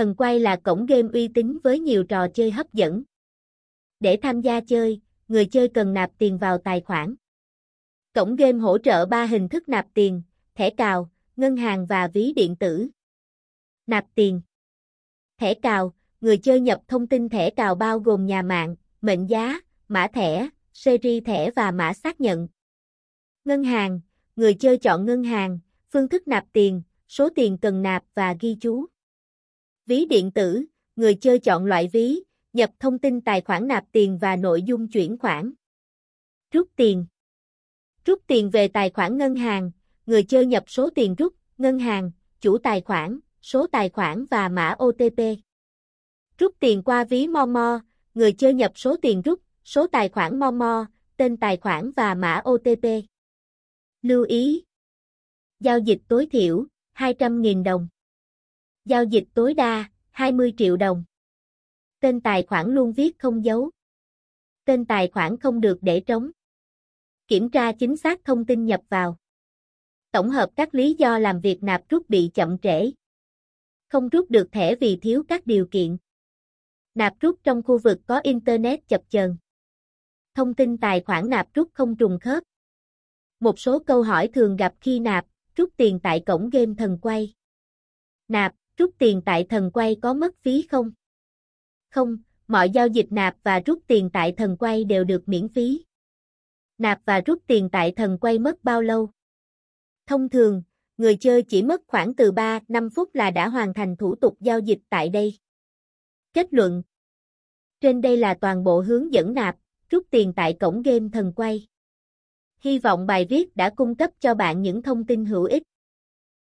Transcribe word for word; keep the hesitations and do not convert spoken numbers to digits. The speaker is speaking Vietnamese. Thần Quay là cổng game uy tín với nhiều trò chơi hấp dẫn. Để tham gia chơi, người chơi cần nạp tiền vào tài khoản. Cổng game hỗ trợ ba hình thức nạp tiền, thẻ cào, ngân hàng và ví điện tử. Nạp tiền. Thẻ cào, người chơi nhập thông tin thẻ cào bao gồm nhà mạng, mệnh giá, mã thẻ, series thẻ và mã xác nhận. Ngân hàng, người chơi chọn ngân hàng, phương thức nạp tiền, số tiền cần nạp và ghi chú. Ví điện tử, người chơi chọn loại ví, nhập thông tin tài khoản nạp tiền và nội dung chuyển khoản. Rút tiền. Rút tiền về tài khoản ngân hàng, người chơi nhập số tiền rút, ngân hàng, chủ tài khoản, số tài khoản và mã ô tê pê. Rút tiền qua ví Momo, người chơi nhập số tiền rút, số tài khoản Momo, tên tài khoản và mã ô tê pê. Lưu ý. Giao dịch tối thiểu, hai trăm nghìn đồng. Giao dịch tối đa, hai mươi triệu đồng. Tên tài khoản luôn viết không dấu. Tên tài khoản không được để trống. Kiểm tra chính xác thông tin nhập vào. Tổng hợp các lý do làm việc nạp rút bị chậm trễ. Không rút được thẻ vì thiếu các điều kiện. Nạp rút trong khu vực có Internet chập chờn. Thông tin tài khoản nạp rút không trùng khớp. Một số câu hỏi thường gặp khi nạp, rút tiền tại cổng game Thần Quay. Nạp, rút tiền tại Thần Quay có mất phí không? Không, mọi giao dịch nạp và rút tiền tại Thần Quay đều được miễn phí. Nạp và rút tiền tại Thần Quay mất bao lâu? Thông thường, người chơi chỉ mất khoảng từ ba đến năm phút là đã hoàn thành thủ tục giao dịch tại đây. Kết luận. Trên đây là toàn bộ hướng dẫn nạp, rút tiền tại cổng game Thần Quay. Hy vọng bài viết đã cung cấp cho bạn những thông tin hữu ích.